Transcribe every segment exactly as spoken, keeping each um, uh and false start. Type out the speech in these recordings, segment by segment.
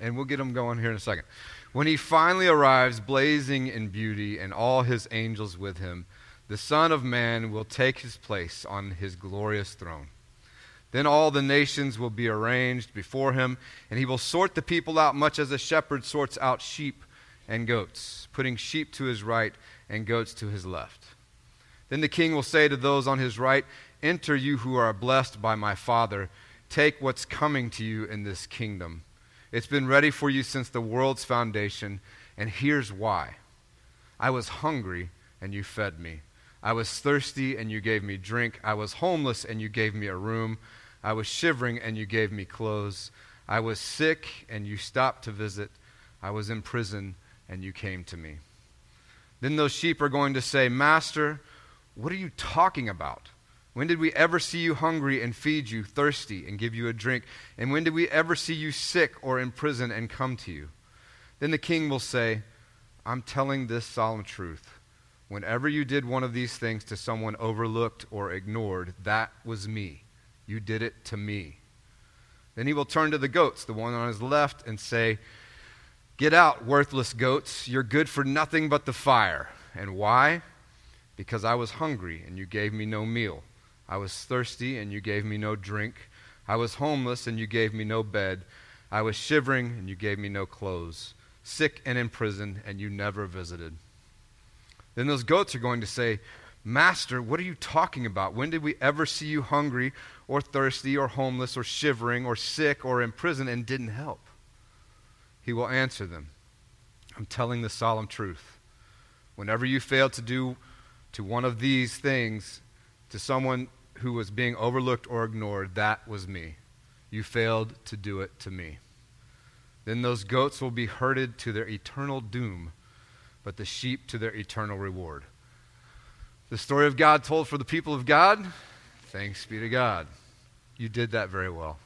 and we'll get him going here in a second. When he finally arrives, blazing in beauty, and all his angels with him, the Son of Man will take his place on his glorious throne. Then all the nations will be arranged before him, and he will sort the people out much as a shepherd sorts out sheep and goats, putting sheep to his right and goats to his left. Then the king will say to those on his right, "Enter, you who are blessed by my Father. Take what's coming to you in this kingdom. It's been ready for you since the world's foundation, and here's why. I was hungry, and you fed me. I was thirsty, and you gave me drink. I was homeless, and you gave me a room. I was shivering, and you gave me clothes. I was sick, and you stopped to visit. I was in prison, and you came to me." Then those sheep are going to say, "Master, what are you talking about? When did we ever see you hungry and feed you, thirsty and give you a drink? And when did we ever see you sick or in prison and come to you?" Then the king will say, "I'm telling this solemn truth. Whenever you did one of these things to someone overlooked or ignored, that was me. You did it to me." Then he will turn to the goats, the one on his left, and say, "Get out, worthless goats. You're good for nothing but the fire. And why? Because I was hungry, and you gave me no meal. I was thirsty, and you gave me no drink. I was homeless, and you gave me no bed. I was shivering, and you gave me no clothes. Sick and in prison, and you never visited." Then those goats are going to say, "Master, what are you talking about? When did we ever see you hungry or thirsty or homeless or shivering or sick or in prison and didn't help?" He will answer them, "I'm telling the solemn truth. Whenever you failed to do to one of these things to someone who was being overlooked or ignored, that was me. You failed to do it to me." Then those goats will be herded to their eternal doom, but the sheep to their eternal reward. The story of God told for the people of God. Thanks be to God. You did that very well.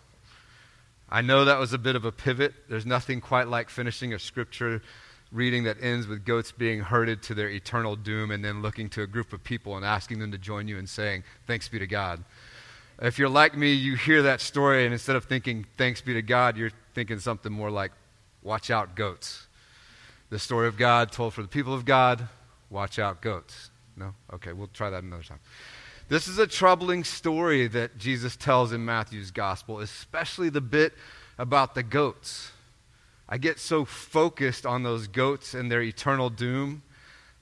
I know that was a bit of a pivot. There's nothing quite like finishing a scripture reading that ends with goats being herded to their eternal doom and then looking to a group of people and asking them to join you and saying, "Thanks be to God." If you're like me, you hear that story, and instead of thinking, "Thanks be to God," you're thinking something more like, "Watch out, goats." The story of God told for the people of God, watch out, goats. No? Okay, we'll try that another time. This is a troubling story that Jesus tells in Matthew's gospel, especially the bit about the goats. I get so focused on those goats and their eternal doom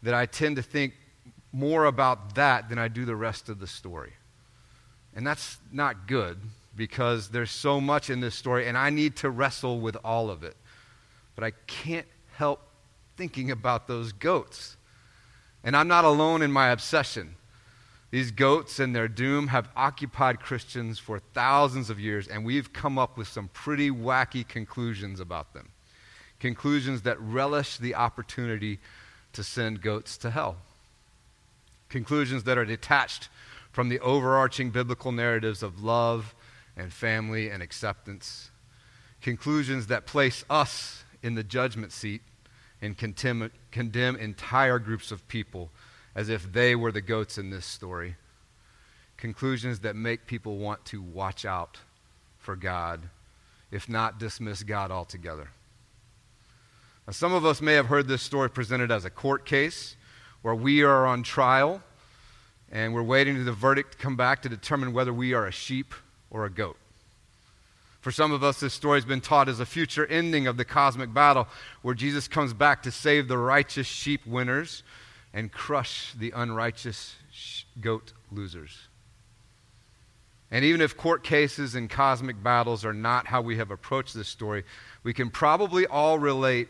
that I tend to think more about that than I do the rest of the story. And that's not good, because there's so much in this story and I need to wrestle with all of it. But I can't help thinking about those goats. And I'm not alone in my obsession. These goats and their doom have occupied Christians for thousands of years, and we've come up with some pretty wacky conclusions about them. Conclusions that relish the opportunity to send goats to hell. Conclusions that are detached from the overarching biblical narratives of love and family and acceptance. Conclusions that place us in the judgment seat and condemn, condemn entire groups of people as if they were the goats in this story. Conclusions that make people want to watch out for God, if not dismiss God altogether. Now, some of us may have heard this story presented as a court case where we are on trial and we're waiting for the verdict to come back to determine whether we are a sheep or a goat. For some of us, this story has been taught as a future ending of the cosmic battle where Jesus comes back to save the righteous sheep winners and crush the unrighteous goat losers. And even if court cases and cosmic battles are not how we have approached this story, we can probably all relate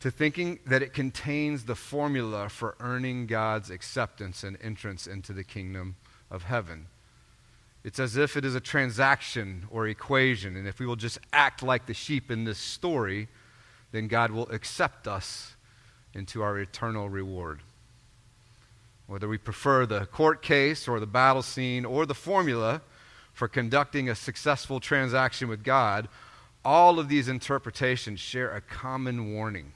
to thinking that it contains the formula for earning God's acceptance and entrance into the kingdom of heaven. It's as if it is a transaction or equation, and if we will just act like the sheep in this story, then God will accept us into our eternal reward. Whether we prefer the court case or the battle scene or the formula for conducting a successful transaction with God, all of these interpretations share a common warning.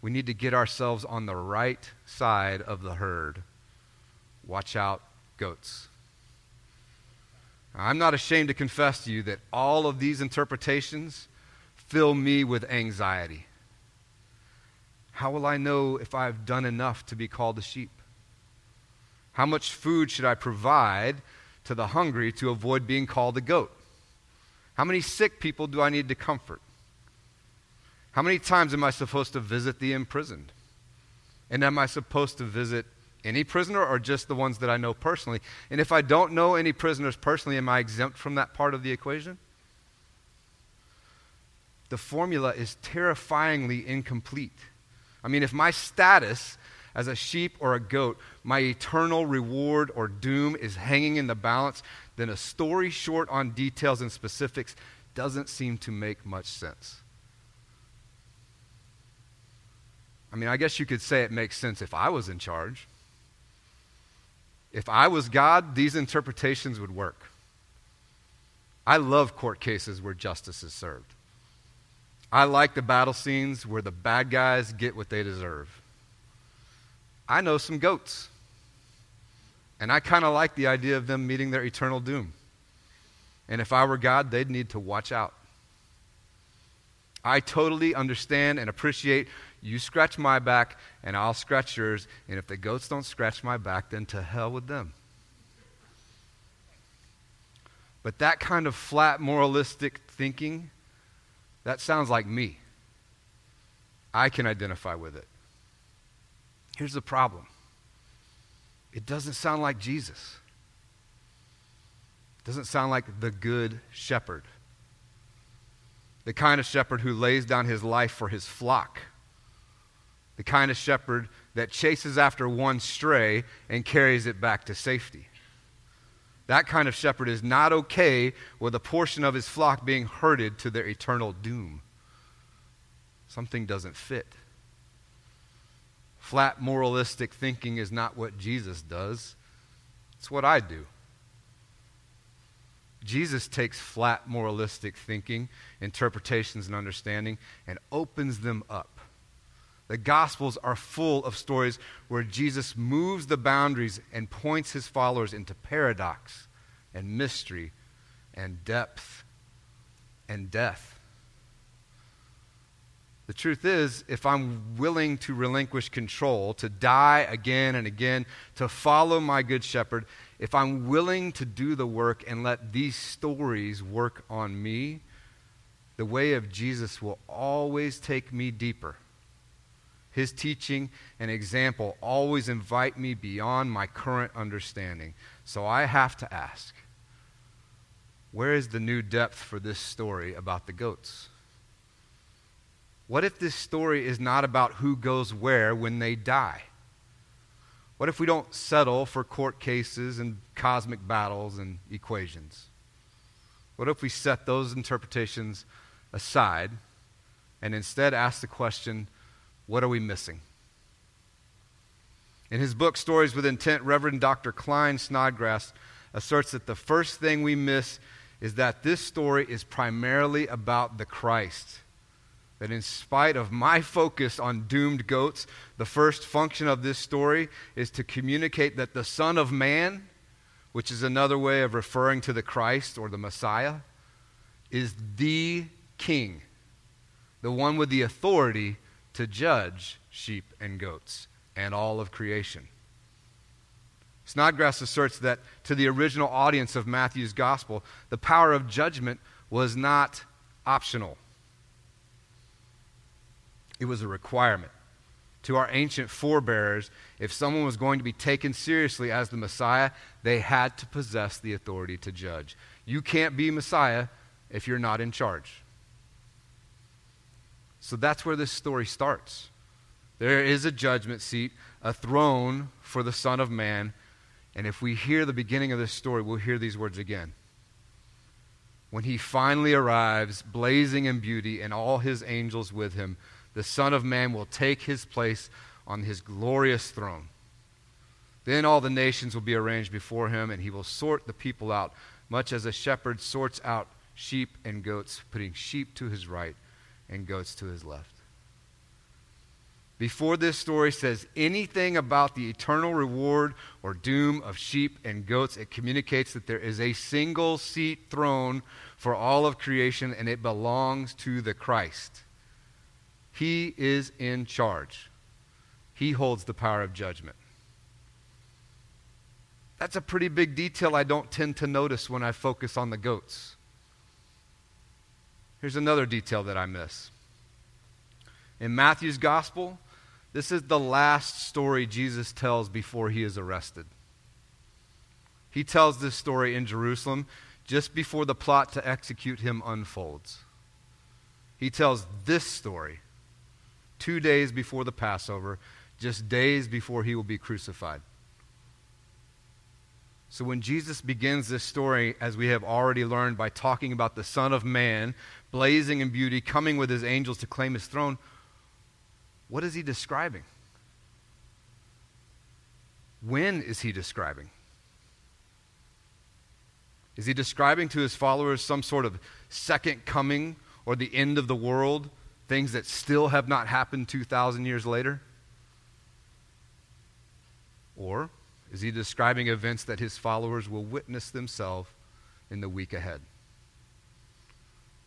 We need to get ourselves on the right side of the herd. Watch out, goats. I'm not ashamed to confess to you that all of these interpretations fill me with anxiety. How will I know if I've done enough to be called a sheep? How much food should I provide to the hungry to avoid being called a goat? How many sick people do I need to comfort? How many times am I supposed to visit the imprisoned? And am I supposed to visit any prisoner or just the ones that I know personally? And if I don't know any prisoners personally, am I exempt from that part of the equation? The formula is terrifyingly incomplete. I mean, if my status as a sheep or a goat, my eternal reward or doom is hanging in the balance, then a story short on details and specifics doesn't seem to make much sense. I mean, I guess you could say it makes sense if I was in charge. If I was God, these interpretations would work. I love court cases where justice is served. I like the battle scenes where the bad guys get what they deserve. I know some goats, and I kind of like the idea of them meeting their eternal doom. And if I were God, they'd need to watch out. I totally understand and appreciate you scratch my back, and I'll scratch yours, and if the goats don't scratch my back, then to hell with them. But that kind of flat moralistic thinking, that sounds like me. I can identify with it. Here's the problem. It doesn't sound like Jesus. It doesn't sound like the good shepherd. The kind of shepherd who lays down his life for his flock. The kind of shepherd that chases after one stray and carries it back to safety. That kind of shepherd is not okay with a portion of his flock being herded to their eternal doom. Something doesn't fit. Flat moralistic thinking is not what Jesus does. It's what I do. Jesus takes flat moralistic thinking, interpretations, and understanding and opens them up. The Gospels are full of stories where Jesus moves the boundaries and points his followers into paradox and mystery and depth and death. The truth is, if I'm willing to relinquish control, to die again and again, to follow my good shepherd, if I'm willing to do the work and let these stories work on me, the way of Jesus will always take me deeper. His teaching and example always invite me beyond my current understanding. So I have to ask, where is the new depth for this story about the goats? What if this story is not about who goes where when they die? What if we don't settle for court cases and cosmic battles and equations? What if we set those interpretations aside and instead ask the question, what are we missing? In his book, Stories with Intent, Reverend Doctor Klein Snodgrass asserts that the first thing we miss is that this story is primarily about the Christ. That in spite of my focus on doomed goats, the first function of this story is to communicate that the Son of Man, which is another way of referring to the Christ or the Messiah, is the King, the one with the authority to judge sheep and goats and all of creation. Snodgrass asserts that to the original audience of Matthew's gospel, the power of judgment was not optional. It was a requirement. To our ancient forebears, if someone was going to be taken seriously as the Messiah, they had to possess the authority to judge. You can't be Messiah if you're not in charge. So that's where this story starts. There is a judgment seat, a throne for the Son of Man. And if we hear the beginning of this story, we'll hear these words again. When he finally arrives, blazing in beauty, and all his angels with him, the Son of Man will take his place on his glorious throne. Then all the nations will be arranged before him, and he will sort the people out, much as a shepherd sorts out sheep and goats, putting sheep to his right and goats to his left. before this story says anything about the eternal reward or doom of sheep and goats, it communicates that there is a single seat throne for all of creation, and it belongs to the Christ. He is in charge. He holds the power of judgment. That's a pretty big detail I don't tend to notice when I focus on the goats. Here's another detail that I miss. In Matthew's gospel, this is the last story Jesus tells before he is arrested. He tells this story in Jerusalem just before the plot to execute him unfolds. He tells this story two days before the Passover, just days before he will be crucified. So when Jesus begins this story, as we have already learned, by talking about the Son of Man, blazing in beauty, coming with his angels to claim his throne, what is he describing? When is he describing? Is he describing to his followers some sort of second coming or the end of the world, things that still have not happened two thousand years later? Or is he describing events that his followers will witness themselves in the week ahead?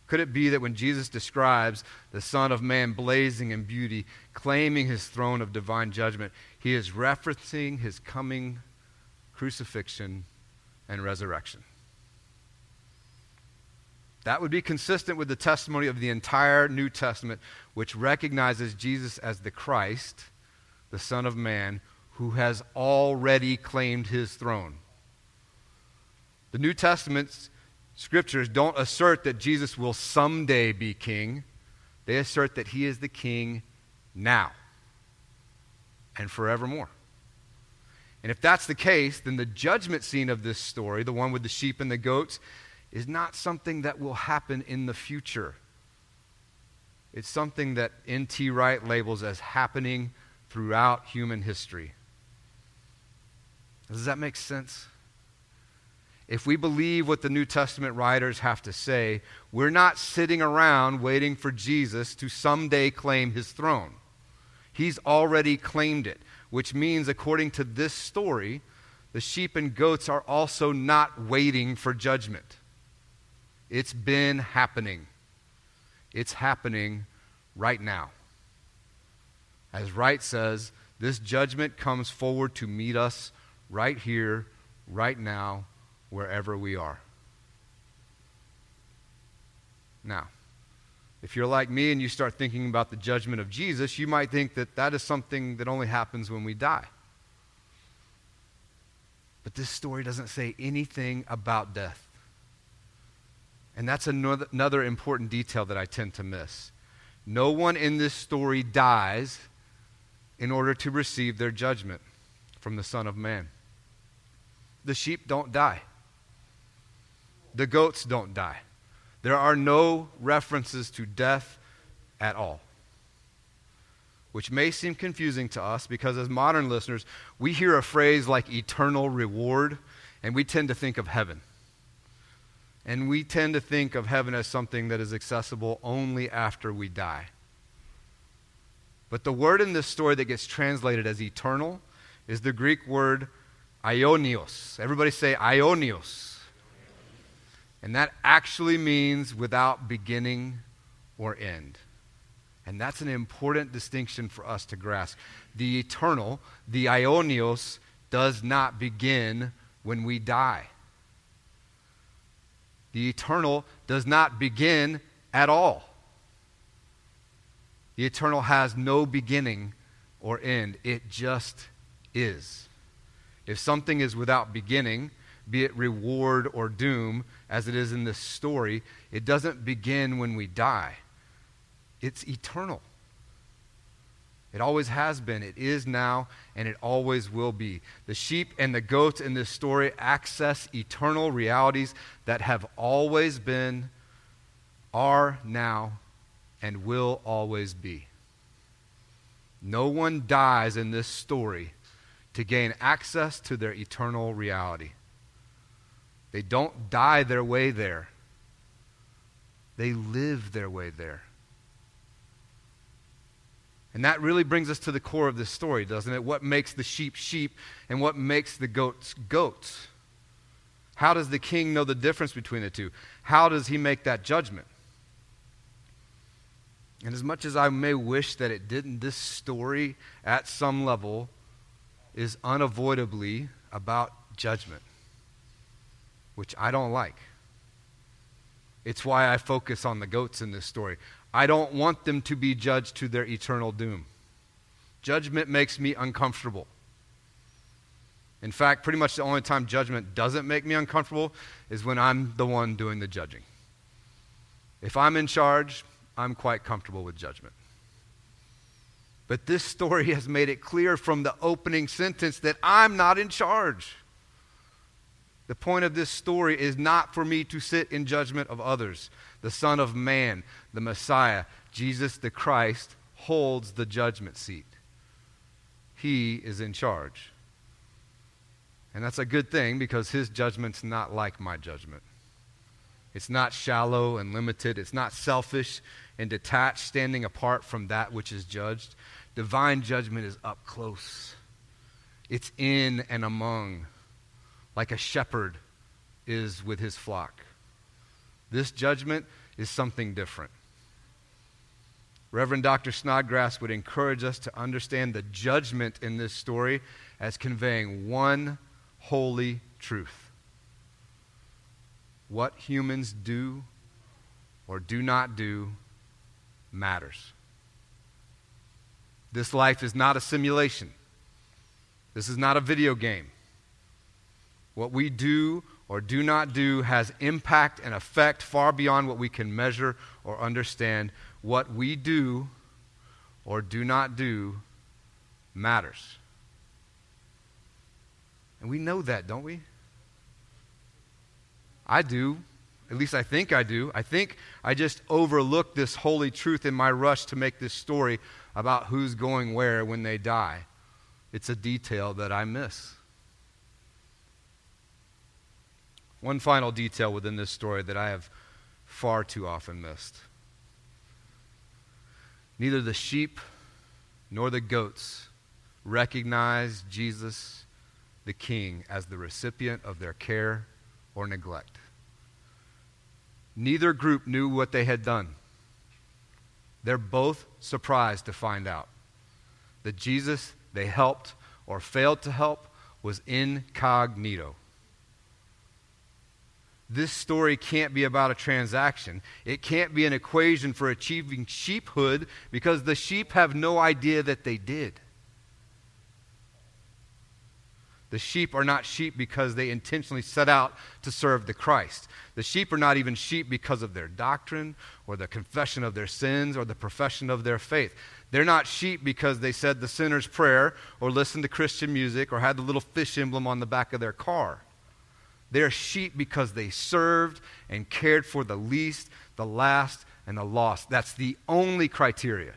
Could it be that when Jesus describes the Son of Man blazing in beauty, claiming his throne of divine judgment, he is referencing his coming crucifixion and resurrection? That would be consistent with the testimony of the entire New Testament, which recognizes Jesus as the Christ, the Son of Man, who has already claimed his throne. The New Testament's scriptures don't assert that Jesus will someday be king. They assert that he is the king now and forevermore. And if that's the case, then the judgment scene of this story, the one with the sheep and the goats, is not something that will happen in the future. It's something that N T Wright labels as happening throughout human history. Does that make sense? If we believe what the New Testament writers have to say, we're not sitting around waiting for Jesus to someday claim his throne. He's already claimed it, which means, according to this story, the sheep and goats are also not waiting for judgment. It's been happening. It's happening right now. As Wright says, this judgment comes forward to meet us right here, right now, wherever we are. Now, if you're like me and you start thinking about the judgment of Jesus, you might think that that is something that only happens when we die. But this story doesn't say anything about death. And that's another important detail that I tend to miss. No one in this story dies in order to receive their judgment from the Son of Man. The sheep don't die. The goats don't die. There are no references to death at all, which may seem confusing to us because as modern listeners, we hear a phrase like eternal reward, and we tend to think of heaven. And we tend to think of heaven as something that is accessible only after we die. But the word in this story that gets translated as eternal is the Greek word Ionios. Everybody say Ionios. And that actually means without beginning or end. And that's an important distinction for us to grasp. The eternal, the Ionios, does not begin when we die. The eternal does not begin at all. The eternal has no beginning or end. It just is. If something is without beginning, be it reward or doom, as it is in this story, it doesn't begin when we die. It's eternal. It always has been, it is now, and it always will be. The sheep and the goats in this story access eternal realities that have always been, are now, and will always be. No one dies in this story to gain access to their eternal reality. They don't die their way there. They live their way there. And that really brings us to the core of this story, doesn't it? What makes the sheep sheep and what makes the goats goats? How does the king know the difference between the two? How does he make that judgment? And as much as I may wish that it didn't, this story at some level is unavoidably about judgment, which I don't like. It's why I focus on the goats in this story. I don't want them to be judged to their eternal doom. Judgment makes me uncomfortable. In fact, pretty much the only time judgment doesn't make me uncomfortable is when I'm the one doing the judging. If I'm in charge, I'm quite comfortable with judgment. But this story has made it clear from the opening sentence that I'm not in charge. The point of this story is not for me to sit in judgment of others. The Son of Man, the Messiah, Jesus the Christ, holds the judgment seat. He is in charge. And that's a good thing because his judgment's not like my judgment. It's not shallow and limited. It's not selfish and detached, standing apart from that which is judged. Divine judgment is up close. It's in and among, like a shepherd is with his flock. This judgment is something different. Reverend Doctor Snodgrass would encourage us to understand the judgment in this story as conveying one holy truth. What humans do or do not do matters. This life is not a simulation. This is not a video game. What we do or do not do has impact and effect far beyond what we can measure or understand. What we do or do not do matters. And we know that, don't we? I do. At least I think I do. I think I just overlooked this holy truth in my rush to make this story about who's going where when they die. It's a detail that I miss. One final detail within this story that I have far too often missed. Neither the sheep nor the goats recognize Jesus, the King, as the recipient of their care or neglect. Neither group knew what they had done. They're both surprised to find out that Jesus they helped or failed to help was incognito. This story can't be about a transaction. It can't be an equation for achieving sheephood because the sheep have no idea that they did. The sheep are not sheep because they intentionally set out to serve the Christ. The sheep are not even sheep because of their doctrine or the confession of their sins or the profession of their faith. They're not sheep because they said the sinner's prayer or listened to Christian music or had the little fish emblem on the back of their car. They're sheep because they served and cared for the least, the last, and the lost. That's the only criteria.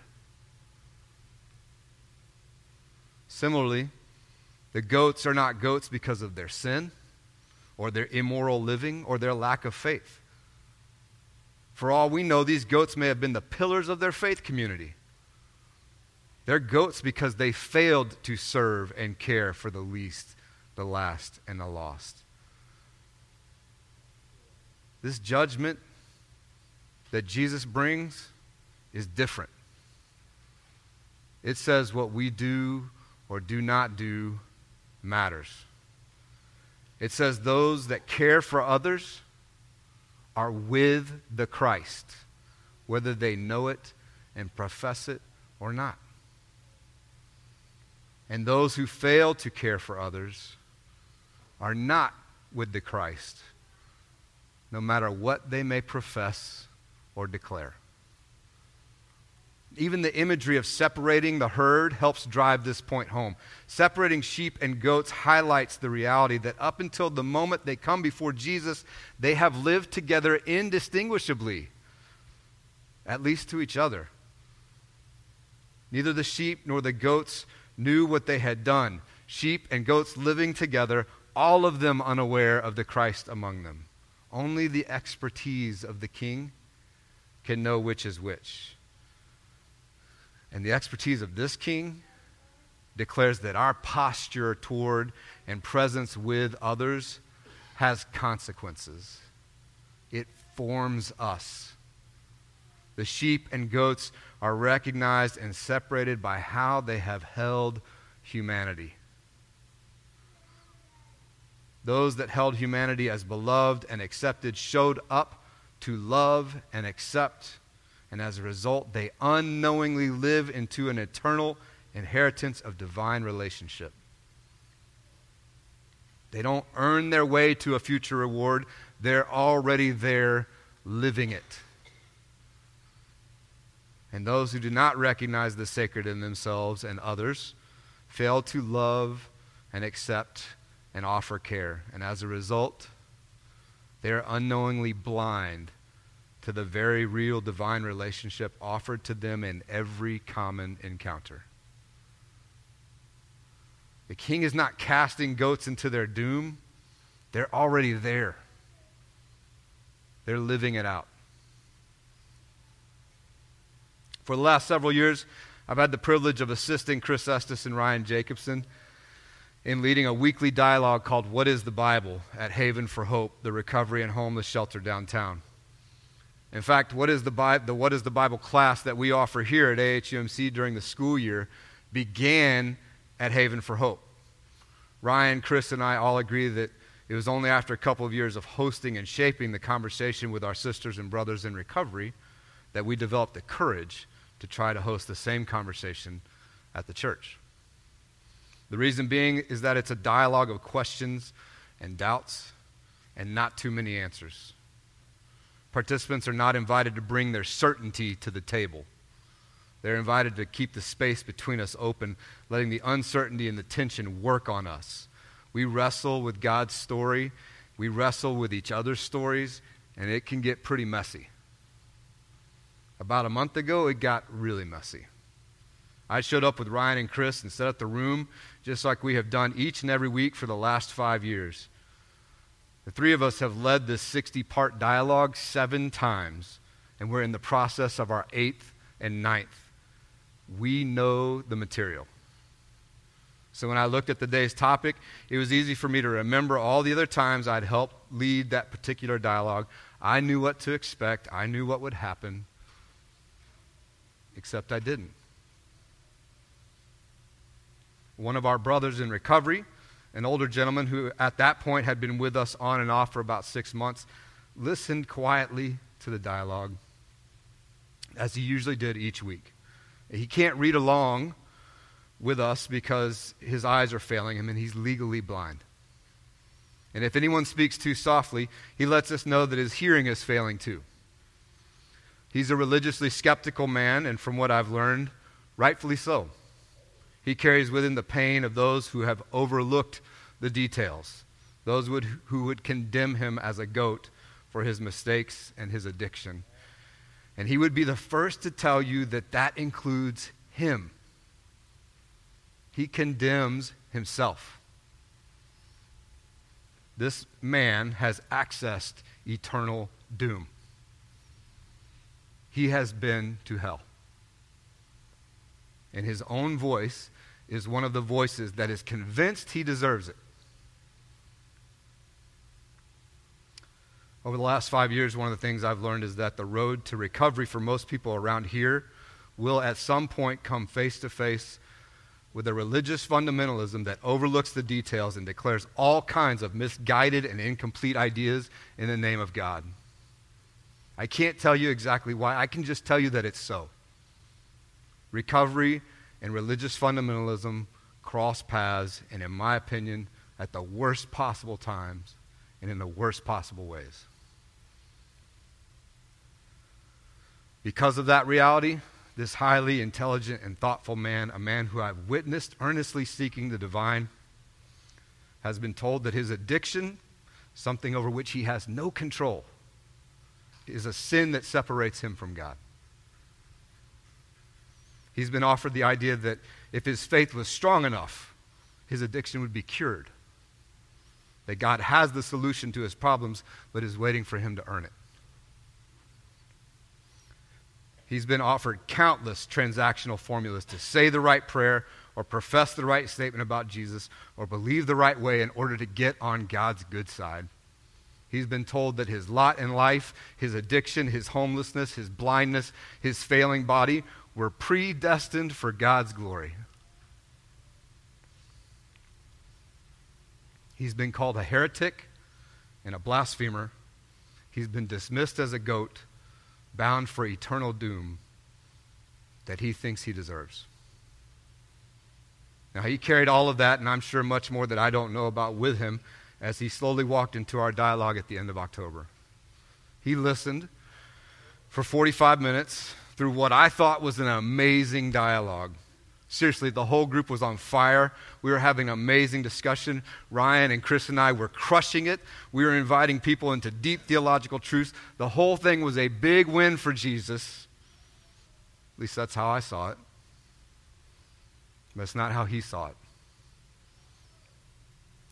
Similarly, the goats are not goats because of their sin or their immoral living or their lack of faith. For all we know, these goats may have been the pillars of their faith community. They're goats because they failed to serve and care for the least, the last, and the lost. This judgment that Jesus brings is different. It says what we do or do not do matters. It says those that care for others are with the Christ, whether they know it and profess it or not. And those who fail to care for others are not with the Christ, no matter what they may profess or declare. Even the imagery of separating the herd helps drive this point home. Separating sheep and goats highlights the reality that up until the moment they come before Jesus, they have lived together indistinguishably, at least to each other. Neither the sheep nor the goats knew what they had done. Sheep and goats living together, all of them unaware of the Christ among them. Only the expertise of the King can know which is which. And the expertise of this king declares that our posture toward and presence with others has consequences. It forms us. The sheep and goats are recognized and separated by how they have held humanity. Those that held humanity as beloved and accepted showed up to love and accept, and as a result, they unknowingly live into an eternal inheritance of divine relationship. They don't earn their way to a future reward. They're already there living it. And those who do not recognize the sacred in themselves and others fail to love and accept and offer care. And as a result, they are unknowingly blind to the very real divine relationship offered to them in every common encounter. The king is not casting goats into their doom. They're already there. They're living it out. For the last several years, I've had the privilege of assisting Chris Estes and Ryan Jacobson in leading a weekly dialogue called What is the Bible at Haven for Hope, the recovery and homeless shelter downtown. In fact, what is the, Bi- the What is the Bible class that we offer here at A H U M C during the school year began at Haven for Hope. Ryan, Chris, and I all agree that it was only after a couple of years of hosting and shaping the conversation with our sisters and brothers in recovery that we developed the courage to try to host the same conversation at the church. The reason being is that it's a dialogue of questions and doubts and not too many answers. Participants are not invited to bring their certainty to the table. They're invited to keep the space between us open, letting the uncertainty and the tension work on us. We wrestle with God's story. We wrestle with each other's stories, and it can get pretty messy. About a month ago, it got really messy. I showed up with Ryan and Chris and set up the room just like we have done each and every week for the last five years. The three of us have led this sixty-part dialogue seven times, and we're in the process of our eighth and ninth. We know the material. So when I looked at the day's topic, it was easy for me to remember all the other times I'd helped lead that particular dialogue. I knew what to expect. I knew what would happen, except I didn't. One of our brothers in recovery, an older gentleman who at that point had been with us on and off for about six months, listened quietly to the dialogue, as he usually did each week. He can't read along with us because his eyes are failing him and he's legally blind. And if anyone speaks too softly, he lets us know that his hearing is failing too. He's a religiously skeptical man, and from what I've learned, rightfully so. He carries with him the pain of those who have overlooked the details, those would, who would condemn him as a goat for his mistakes and his addiction. And he would be the first to tell you that that includes him. He condemns himself. This man has accessed eternal doom. He has been to hell. And his own voice is one of the voices that is convinced he deserves it. Over the last five years, one of the things I've learned is that the road to recovery for most people around here will at some point come face to face with a religious fundamentalism that overlooks the details and declares all kinds of misguided and incomplete ideas in the name of God. I can't tell you exactly why. I can just tell you that it's so. Recovery and religious fundamentalism cross paths, and in my opinion, at the worst possible times and in the worst possible ways. Because of that reality, this highly intelligent and thoughtful man, a man who I've witnessed earnestly seeking the divine, has been told that his addiction, something over which he has no control, is a sin that separates him from God. He's been offered the idea that if his faith was strong enough, his addiction would be cured, that God has the solution to his problems but is waiting for him to earn it. He's been offered countless transactional formulas to say the right prayer or profess the right statement about Jesus or believe the right way in order to get on God's good side. He's been told that his lot in life, his addiction, his homelessness, his blindness, his failing body were predestined for God's glory. He's been called a heretic and a blasphemer. He's been dismissed as a goat, bound for eternal doom that he thinks he deserves. Now, he carried all of that, and I'm sure much more that I don't know about, with him as he slowly walked into our dialogue at the end of October. He listened for forty-five minutes through what I thought was an amazing dialogue. Seriously, the whole group was on fire. We were having an amazing discussion. Ryan and Chris and I were crushing it. We were inviting people into deep theological truths. The whole thing was a big win for Jesus. At least that's how I saw it. That's not how he saw it.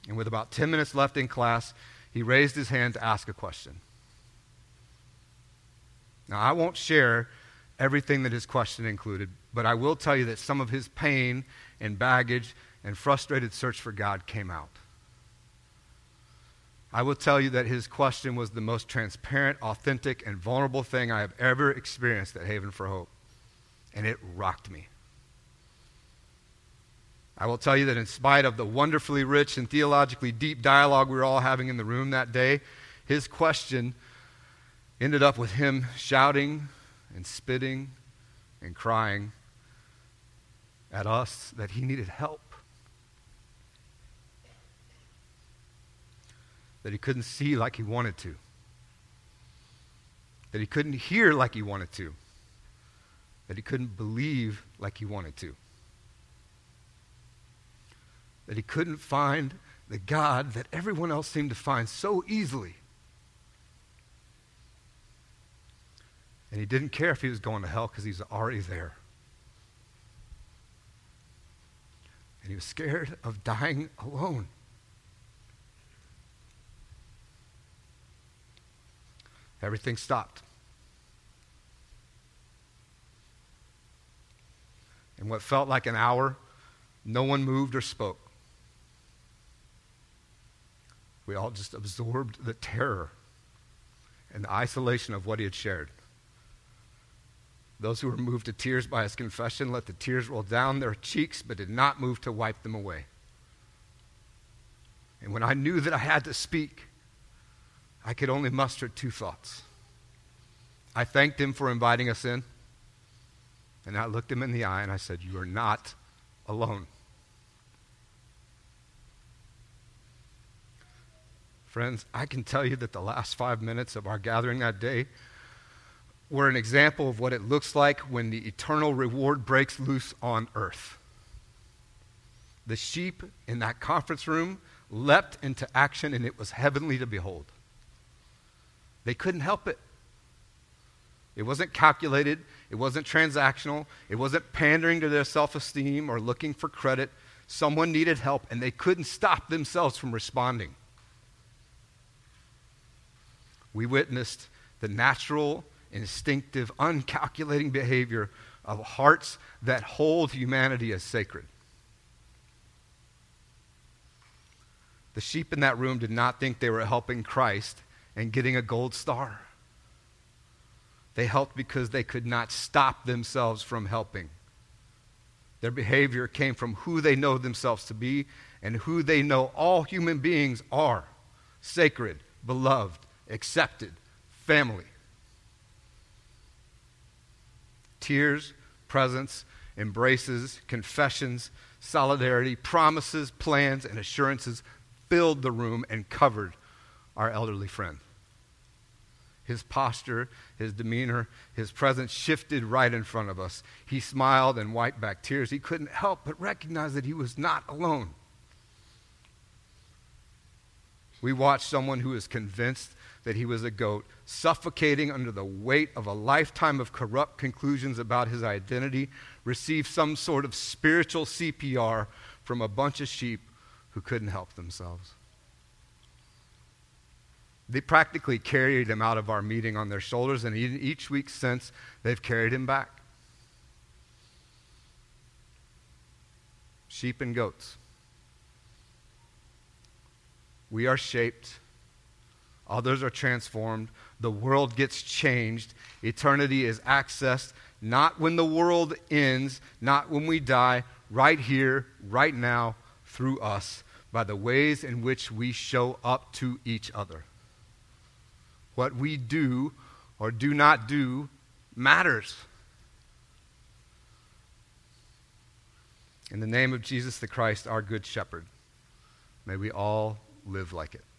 And with about ten minutes left in class, he raised his hand to ask a question. Now, I won't share everything that his question included, but I will tell you that some of his pain and baggage and frustrated search for God came out. I will tell you that his question was the most transparent, authentic, and vulnerable thing I have ever experienced at Haven for Hope, and it rocked me. I will tell you that in spite of the wonderfully rich and theologically deep dialogue we were all having in the room that day, his question ended up with him shouting and spitting and crying at us that he needed help, that he couldn't see like he wanted to, that he couldn't hear like he wanted to, that he couldn't believe like he wanted to, that he couldn't find the God that everyone else seemed to find so easily. And he didn't care if he was going to hell because he's already there. And he was scared of dying alone. Everything stopped. In what felt like an hour, no one moved or spoke. We all just absorbed the terror and the isolation of what he had shared. Those who were moved to tears by his confession let the tears roll down their cheeks, but did not move to wipe them away. And when I knew that I had to speak, I could only muster two thoughts. I thanked him for inviting us in, and I looked him in the eye and I said, "You are not alone." Friends, I can tell you that the last five minutes of our gathering that day were an example of what it looks like when the eternal reward breaks loose on earth. The sheep in that conference room leapt into action, and it was heavenly to behold. They couldn't help it. It wasn't calculated. It wasn't transactional. It wasn't pandering to their self-esteem or looking for credit. Someone needed help, and they couldn't stop themselves from responding. We witnessed the natural, instinctive, uncalculating behavior of hearts that hold humanity as sacred. The sheep in that room did not think they were helping Christ and getting a gold star. They helped because they could not stop themselves from helping. Their behavior came from who they know themselves to be and who they know all human beings are: sacred, beloved, accepted, family. Tears, presence, embraces, confessions, solidarity, promises, plans, and assurances filled the room and covered our elderly friend. His posture, his demeanor, his presence shifted right in front of us. He smiled and wiped back tears. He couldn't help but recognize that he was not alone. We watched someone who was convinced that he was a goat, suffocating under the weight of a lifetime of corrupt conclusions about his identity, receive some sort of spiritual C P R from a bunch of sheep who couldn't help themselves. They practically carried him out of our meeting on their shoulders, and each week since, they've carried him back. Sheep and goats. We are shaped. Others are transformed. The world gets changed. Eternity is accessed, not when the world ends, not when we die, right here, right now, through us, by the ways in which we show up to each other. What we do or do not do matters. In the name of Jesus the Christ, our Good Shepherd, may we all live like it.